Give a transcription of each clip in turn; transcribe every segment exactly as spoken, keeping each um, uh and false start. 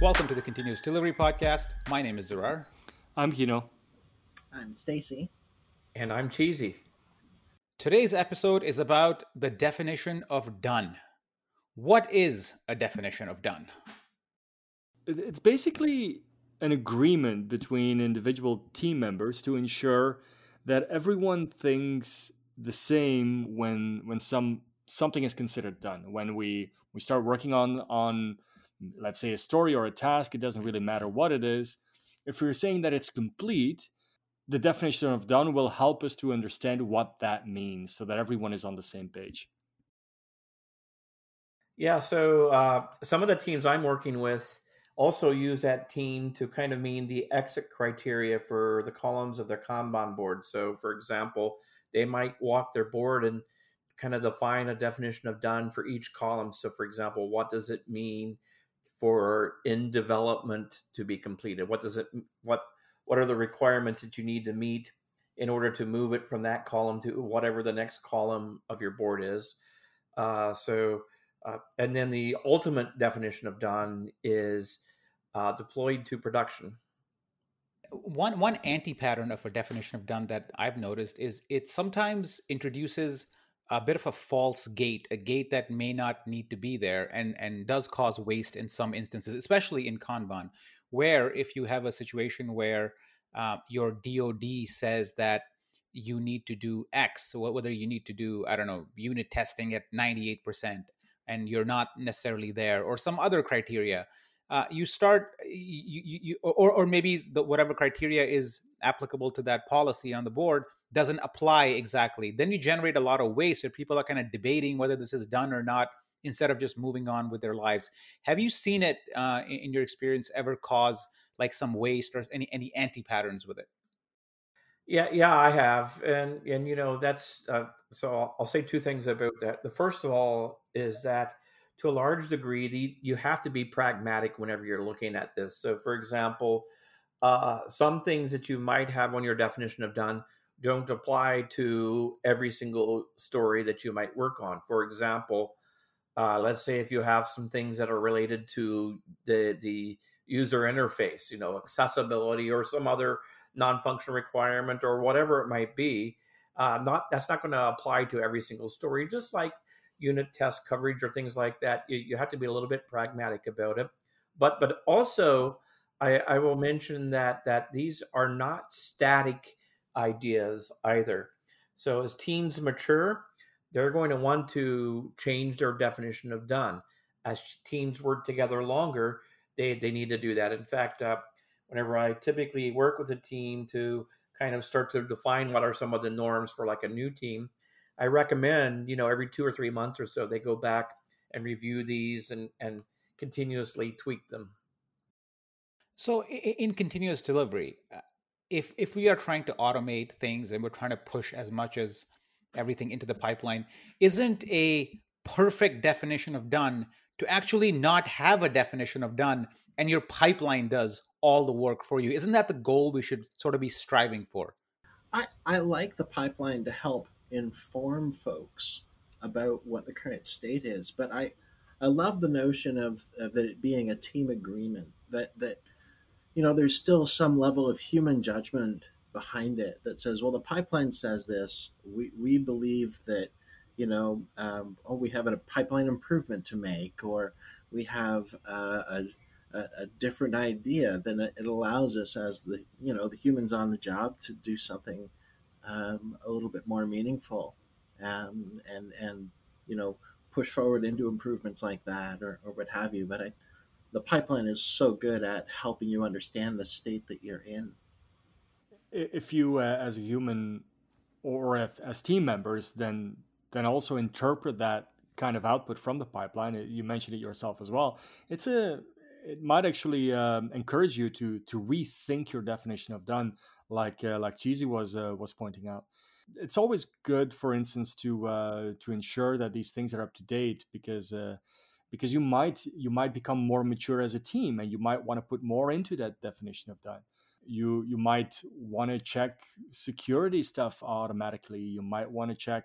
Welcome to the Continuous Delivery Podcast. My name is Zarar. I'm Gino. I'm Stacey. And I'm Cheezy. Today's episode is about the definition of done. What is a definition of done? It's basically an agreement between individual team members to ensure that everyone thinks the same when when some something is considered done. When we, we start working on, on, let's say, a story or a task, it doesn't really matter what it is. If we're saying that it's complete, the definition of done will help us to understand what that means so that everyone is on the same page. Yeah, so uh, some of the teams I'm working with also use that team to kind of mean the exit criteria for the columns of their Kanban board. So, for example, they might walk their board and kind of define a definition of done for each column. So, for example, what does it mean for in development to be completed? What does it what what are the requirements that you need to meet in order to move it from that column to whatever the next column of your board is? Uh, so, uh, and then the ultimate definition of done is uh, deployed to production. One one anti-pattern of a definition of done that I've noticed is it sometimes introduces a bit of a false gate, a gate that may not need to be there and, and does cause waste in some instances, especially in Kanban, where if you have a situation where uh, your D O D says that you need to do X, so whether you need to do, I don't know, unit testing at ninety-eight percent and you're not necessarily there or some other criteria, uh, you start, you, you, you or, or maybe the, whatever criteria is applicable to that policy on the board doesn't apply exactly, then you generate a lot of waste where people are kind of debating whether this is done or not instead of just moving on with their lives. Have you seen it uh, in your experience ever cause like some waste or any, any anti-patterns with it? Yeah, yeah, I have. And, and you know, that's, uh, so I'll, I'll say two things about that. The first of all is that to a large degree, the, you have to be pragmatic whenever you're looking at this. So for example, uh, some things that you might have on your definition of done don't apply to every single story that you might work on. For example, uh, let's say if you have some things that are related to the the user interface, you know, accessibility or some other non-functional requirement or whatever it might be, uh, not that's not going to apply to every single story, just like unit test coverage or things like that. You, you have to be a little bit pragmatic about it. But but also, I, I will mention that that these are not static ideas either. So as teams mature, they're going to want to change their definition of done. As teams work together longer, they, they need to do that. In fact, uh, whenever I typically work with a team to kind of start to define what are some of the norms for like a new team, I recommend, you know, every two or three months or so, they go back and review these and, and continuously tweak them. So in continuous delivery, If if we are trying to automate things and we're trying to push as much as everything into the pipeline, isn't a perfect definition of done to actually not have a definition of done and your pipeline does all the work for you? Isn't that the goal we should sort of be striving for? I, I like the pipeline to help inform folks about what the current state is, but I I love the notion of, of it being a team agreement that that you know, there's still some level of human judgment behind it that says, well, the pipeline says this. We we believe that, you know, um, oh, we have a pipeline improvement to make, or we have uh, a, a different idea. Then it allows us as the, you know, the humans on the job to do something um, a little bit more meaningful um, and, and, you know, push forward into improvements like that or, or what have you. But I The pipeline is so good at helping you understand the state that you're in. If you, uh, as a human or if, as team members, then then also interpret that kind of output from the pipeline, you mentioned it yourself as well. It's a it might actually um, encourage you to to rethink your definition of done, like uh, like Cheezy was uh, was pointing out. It's always good, for instance, to uh, to ensure that these things are up to date because. Uh, Because you might you might become more mature as a team, and you might want to put more into that definition of done. You you might want to check security stuff automatically. You might want to check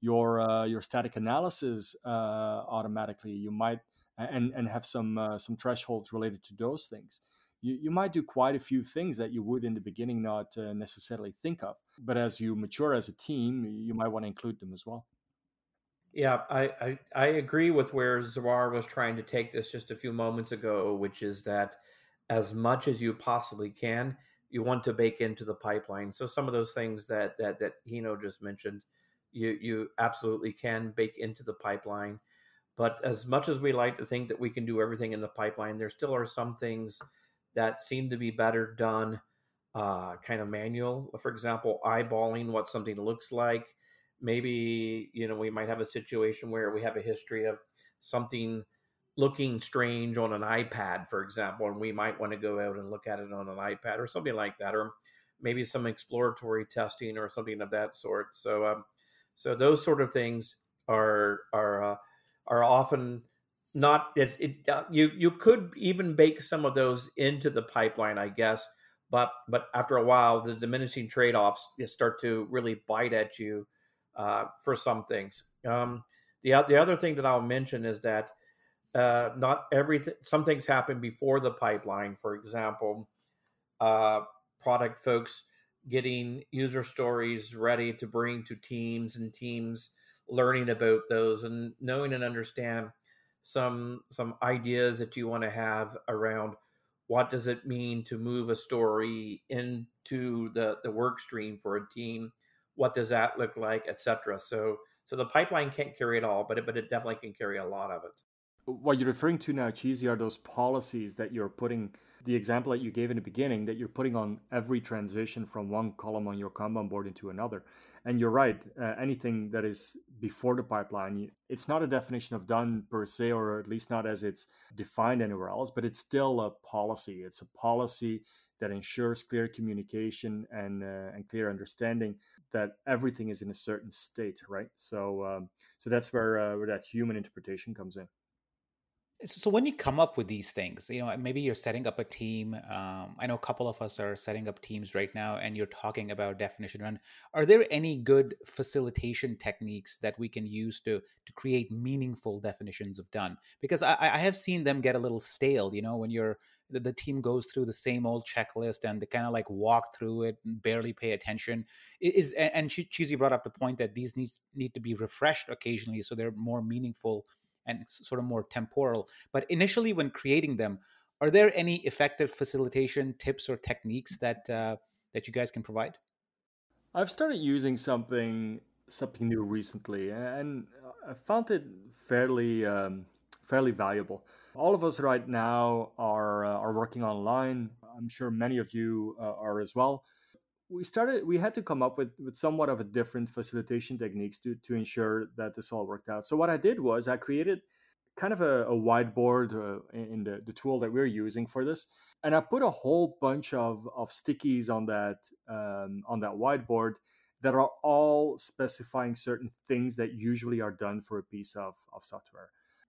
your uh, your static analysis uh, automatically. You might and and have some uh, some thresholds related to those things. You, you might do quite a few things that you would in the beginning not uh, necessarily think of, but as you mature as a team, you might want to include them as well. Yeah, I, I, I agree with where Zarar was trying to take this just a few moments ago, which is that as much as you possibly can, you want to bake into the pipeline. So some of those things that that that Hino just mentioned, you you absolutely can bake into the pipeline. But as much as we like to think that we can do everything in the pipeline, there still are some things that seem to be better done uh, kind of manual. For example, eyeballing what something looks like. Maybe, you know, we might have a situation where we have a history of something looking strange on an iPad, for example, and we might want to go out and look at it on an iPad or something like that, or maybe some exploratory testing or something of that sort. So um, so those sort of things are are uh, are often not, it, it, uh, you you could even bake some of those into the pipeline, I guess, but but after a while, the diminishing trade-offs start to really bite at you uh, for some things. Um, the, the other thing that I'll mention is that Uh, not everything, some things happen before the pipeline. For example, uh, product folks getting user stories ready to bring to teams and teams learning about those and knowing and understand some, some ideas that you want to have around what does it mean to move a story into the, the work stream for a team? What does that look like, et cetera? So, so the pipeline can't carry it all, but it, but it definitely can carry a lot of it. What you're referring to now, Cheezy, are those policies that you're putting, the example that you gave in the beginning, that you're putting on every transition from one column on your Kanban board into another. And you're right, uh, anything that is before the pipeline, it's not a definition of done per se, or at least not as it's defined anywhere else, but it's still a policy. It's a policy that ensures clear communication and uh, and clear understanding that everything is in a certain state, right? So, um, so that's where, uh, where that human interpretation comes in. So when you come up with these things, you know, maybe you're setting up a team. Um, I know a couple of us are setting up teams right now, and you're talking about definition run. Are there any good facilitation techniques that we can use to to create meaningful definitions of done? Because I, I have seen them get a little stale, you know, when you're the, the team goes through the same old checklist and they kind of like walk through it and barely pay attention. It is and Cheezy brought up the point that these needs need to be refreshed occasionally so they're more meaningful and sort of more temporal. But initially when creating them, are there any effective facilitation tips or techniques that uh, that you guys can provide? I've started using something something new recently, and I found it fairly um, fairly valuable. All of us right now are uh, are working online. I'm sure many of you uh, are as well. We started. We had to come up with, with somewhat of a different facilitation techniques to, to ensure that this all worked out. So what I did was I created kind of a, a whiteboard uh, in the, the tool that we're using for this, and I put a whole bunch of, of stickies on that um, on that whiteboard that are all specifying certain things that usually are done for a piece of, of software.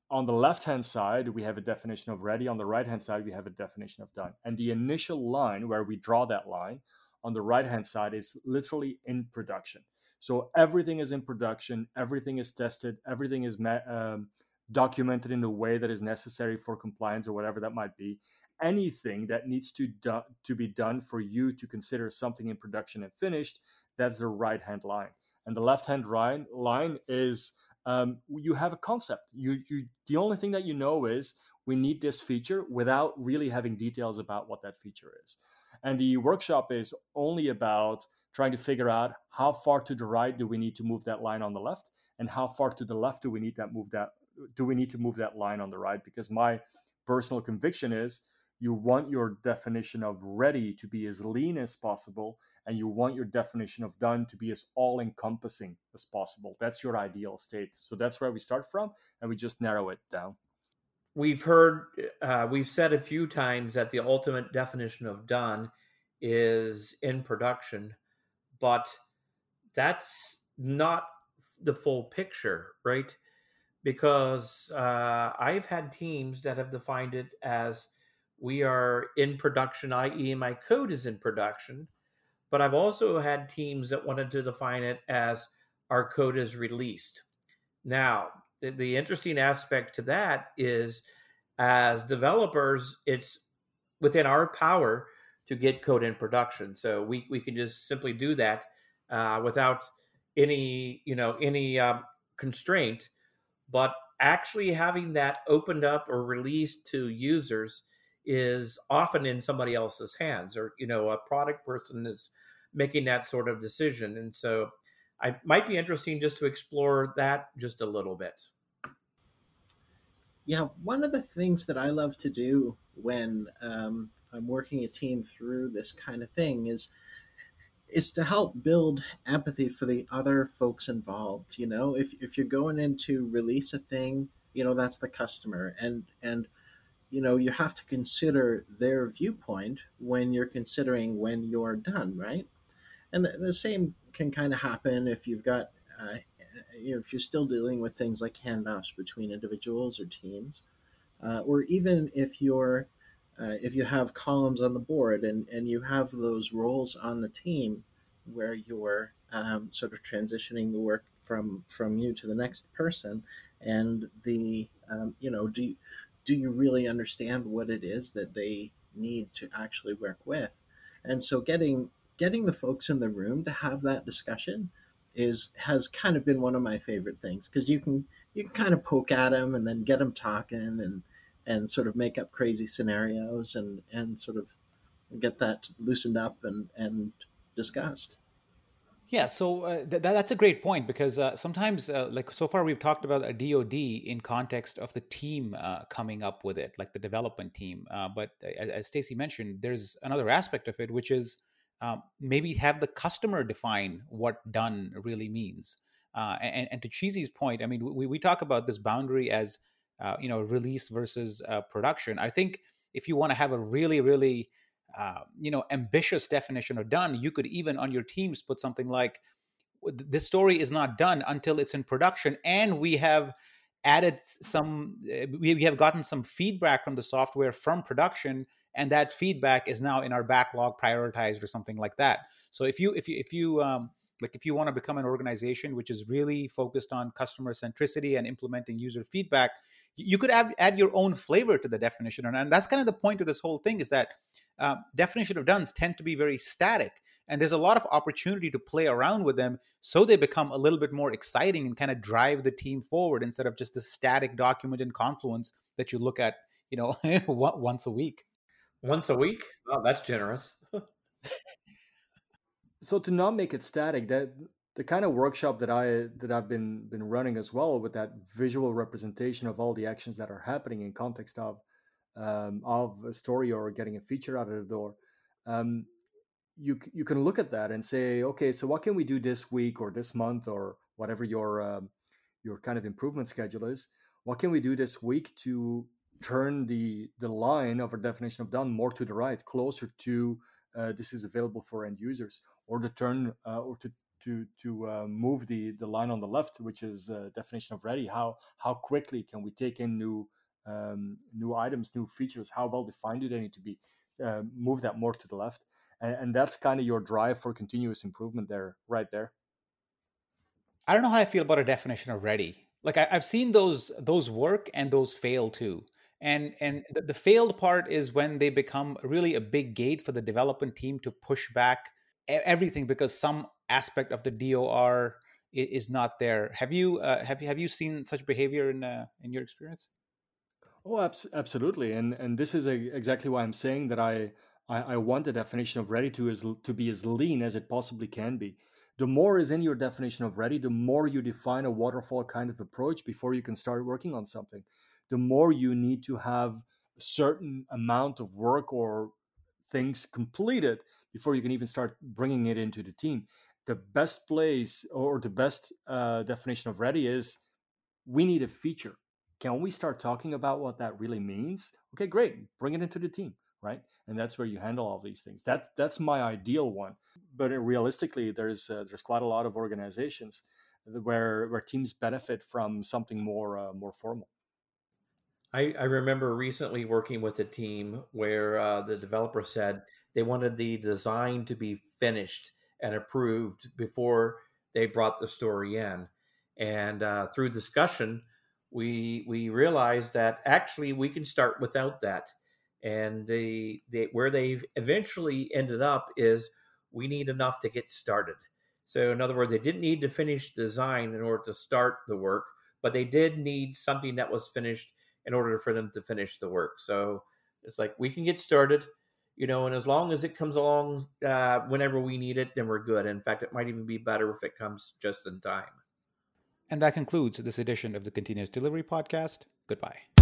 On the left-hand side, we have a definition of ready. On the right-hand side, we have a definition of done. And the initial line where we draw that line on the right-hand side is literally in production. So everything is in production, everything is tested, everything is ma- um, documented in a way that is necessary for compliance or whatever that might be. Anything that needs to, do- to be done for you to consider something in production and finished, that's the right-hand line. And the left-hand ri- line is um, you have a concept. You, you the only thing that you know is we need this feature without really having details about what that feature is. And the workshop is only about trying to figure out how far to the right do we need to move that line on the left, and how far to the left do we need that move that do we need to move that line on the right? Because my personal conviction is you want your definition of ready to be as lean as possible, and you want your definition of done to be as all-encompassing as possible. That's your ideal state. So that's where we start from, and we just narrow it down. We've heard, uh, we've said a few times that the ultimate definition of done is in production, but that's not the full picture, right? Because uh, I've had teams that have defined it as we are in production, that is my code is in production, but I've also had teams that wanted to define it as our code is released. Now, the, the interesting aspect to that is, as developers, it's within our power to get code in production. So we, we can just simply do that uh, without any, you know, any um, constraint, but actually having that opened up or released to users is often in somebody else's hands, or, you know, a product person is making that sort of decision. And so I might be interesting just to explore that just a little bit. Yeah. One of the things that I love to do when um, I'm working a team through this kind of thing is, is to help build empathy for the other folks involved. You know, if, if you're going in to release a thing, you know, that's the customer, and, and, you know, you have to consider their viewpoint when you're considering when you're done. Right. And the, the same can kind of happen if you've got, uh, you know, if you're still dealing with things like handoffs between individuals or teams, uh, or even if you're, uh, if you have columns on the board and, and you have those roles on the team where you're um, sort of transitioning the work from, from you to the next person, and the, um, you know, do, do you really understand what it is that they need to actually work with? And so getting, getting the folks in the room to have that discussion is, has kind of been one of my favorite things, because you can, you can kind of poke at them and then get them talking and, and sort of make up crazy scenarios and, and sort of get that loosened up and, and discussed. Yeah. So uh, th- that's a great point, because uh, sometimes uh, like so far we've talked about a D O D in context of the team uh, coming up with it, like the development team. Uh, but as, as Stacey mentioned, there's another aspect of it, which is, Um, maybe have the customer define what done really means. Uh, and, and to Cheezy's point, I mean, we, we talk about this boundary as, uh, you know, release versus uh, production. I think if you want to have a really, really, uh, you know, ambitious definition of done, you could even on your teams put something like, this story is not done until it's in production. And we have added some, we have gotten some feedback from the software from production, and that feedback is now in our backlog, prioritized or something like that. So if you if you if you um, like if you want to become an organization which is really focused on customer centricity and implementing user feedback, you could add, add your own flavor to the definition. And, and that's kind of the point of this whole thing, is that uh, definition of dones tend to be very static, and there's a lot of opportunity to play around with them, so they become a little bit more exciting and kind of drive the team forward, instead of just the static document in Confluence that you look at, you know, once a week. Once a week? Oh, that's generous. So to not make it static, that the kind of workshop that I that I've been been running as well, with that visual representation of all the actions that are happening in context of um, of a story or getting a feature out of the door, um, you you can look at that and say, okay, so what can we do this week or this month or whatever your um, your kind of improvement schedule is? What can we do this week to turn the the line of our definition of done more to the right, closer to uh, this is available for end users, or to turn uh, or to to to uh, move the the line on the left, which is uh, definition of ready. How how quickly can we take in new um, new items, new features? How well defined do they need to be? Uh, move that more to the left, and, and that's kind of your drive for continuous improvement there, right there. I don't know how I feel about a definition of ready. Like I, I've seen those those work and those fail too. And and the failed part is when they become really a big gate for the development team to push back everything because some aspect of the D O R is not there. Have you uh, have you have you seen such behavior in uh, in your experience? Oh, abs- absolutely. And and this is a, exactly why I'm saying that I, I I want the definition of ready to is to be as lean as it possibly can be. The more is in your definition of ready, the more you define a waterfall kind of approach before you can start working on something. The more you need to have a certain amount of work or things completed before you can even start bringing it into the team. The best place or the best uh, definition of ready is, we need a feature. Can we start talking about what that really means? Okay, great. Bring it into the team, right? And that's where you handle all these things. That, that's my ideal one. But realistically, there's uh, there's quite a lot of organizations where where teams benefit from something more uh, more formal. I, I remember recently working with a team where uh, the developer said they wanted the design to be finished and approved before they brought the story in. And uh, through discussion, we we realized that actually we can start without that. And the, the where they've eventually ended up is we need enough to get started. So in other words, they didn't need to finish design in order to start the work, but they did need something that was finished in order for them to finish the work. So it's like, we can get started, you know, and as long as it comes along uh, whenever we need it, then we're good. In fact, it might even be better if it comes just in time. And that concludes this edition of the Continuous Delivery Podcast. Goodbye.